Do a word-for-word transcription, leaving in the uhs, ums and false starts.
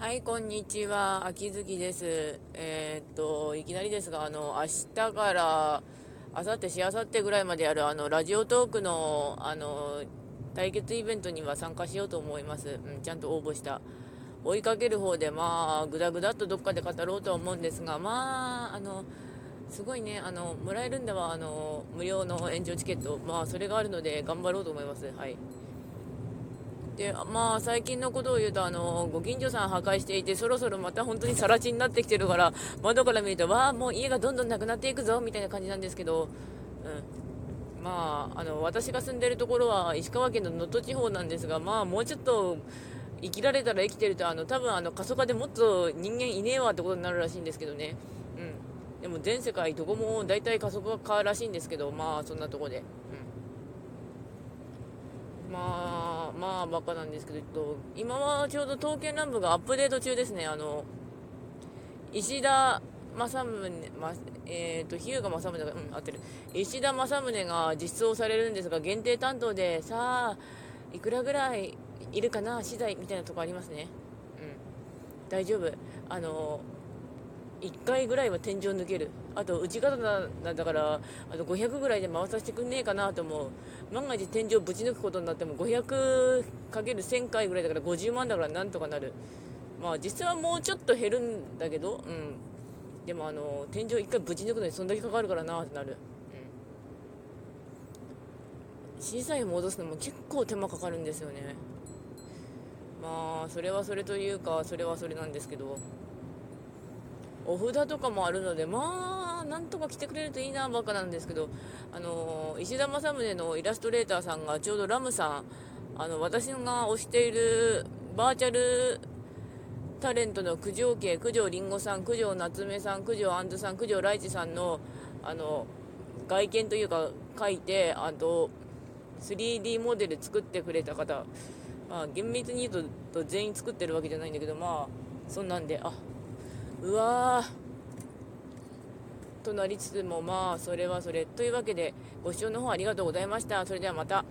はい、こんにちは。秋月です。えー、っと、いきなりですが、あの、明日から、あさって、しあさってぐらいまでやる、あの、ラジオトークの、あの、対決イベントには参加しようと思います。うん、ちゃんと応募した。追いかける方で、まあ、ぐだぐだっとどっかで語ろうとは思うんですが、まあ、あの、すごいね、あの、もらえるんだわ、あの、無料の延長チケット。まあ、それがあるので、頑張ろうと思います。はい。でまあ、最近のことを言うとあのご近所さん破壊していてそろそろまた本当に更地になってきてるから窓から見るとわあもう家がどんどんなくなっていくぞみたいな感じなんですけど、うん、まああの私が住んでるところは石川県の能登地方なんですが、まあ、もうちょっと生きられたら生きてるとあの多分あの過疎化でもっと人間いねえわってことになるらしいんですけどね、うん、でも全世界どこも大体過疎化らしいんですけど、まあそんなとこで、うん、まあまあバカなんですけど、今はちょうど刀剣乱舞がアップデート中ですね。あの石田正宗、まえー、と日向正宗が、うん、合ってる石田正宗が実装されるんですが、限定担当でさあいくらぐらいいるかな資材みたいなとこありますね、うん、大丈夫、あのいっかいぐらいは天井抜ける、あと打ち方なんだからあとごひゃくぐらいで回させてくんねえかなと思う。万が一天井ぶち抜くことになっても ごひゃくかけるせん 回ぐらいだからごじゅうまんだからなんとかなる。まあ実はもうちょっと減るんだけど、うん、でもあの天井いっかいぶち抜くのにそんだけかかるからなってなる、うん、資材戻すのも結構手間かかるんですよね。まあそれはそれというかそれはそれなんですけど、お札とかもあるのでまあなんとか来てくれるといいなばっかなんですけど、あの石田正宗のイラストレーターさんがちょうどラムさん、あの私が推しているバーチャルタレントの九条家、九条りんごさん、九条夏目さん、九条あんずさん、九条らいちさん の, あの外見というか書いて、あと スリーディー モデル作ってくれた方、まあ、厳密に言うと全員作ってるわけじゃないんだけど、まあそんなんであうわーとなりつつも、まあそれはそれというわけでご視聴の方ありがとうございました。それではまた。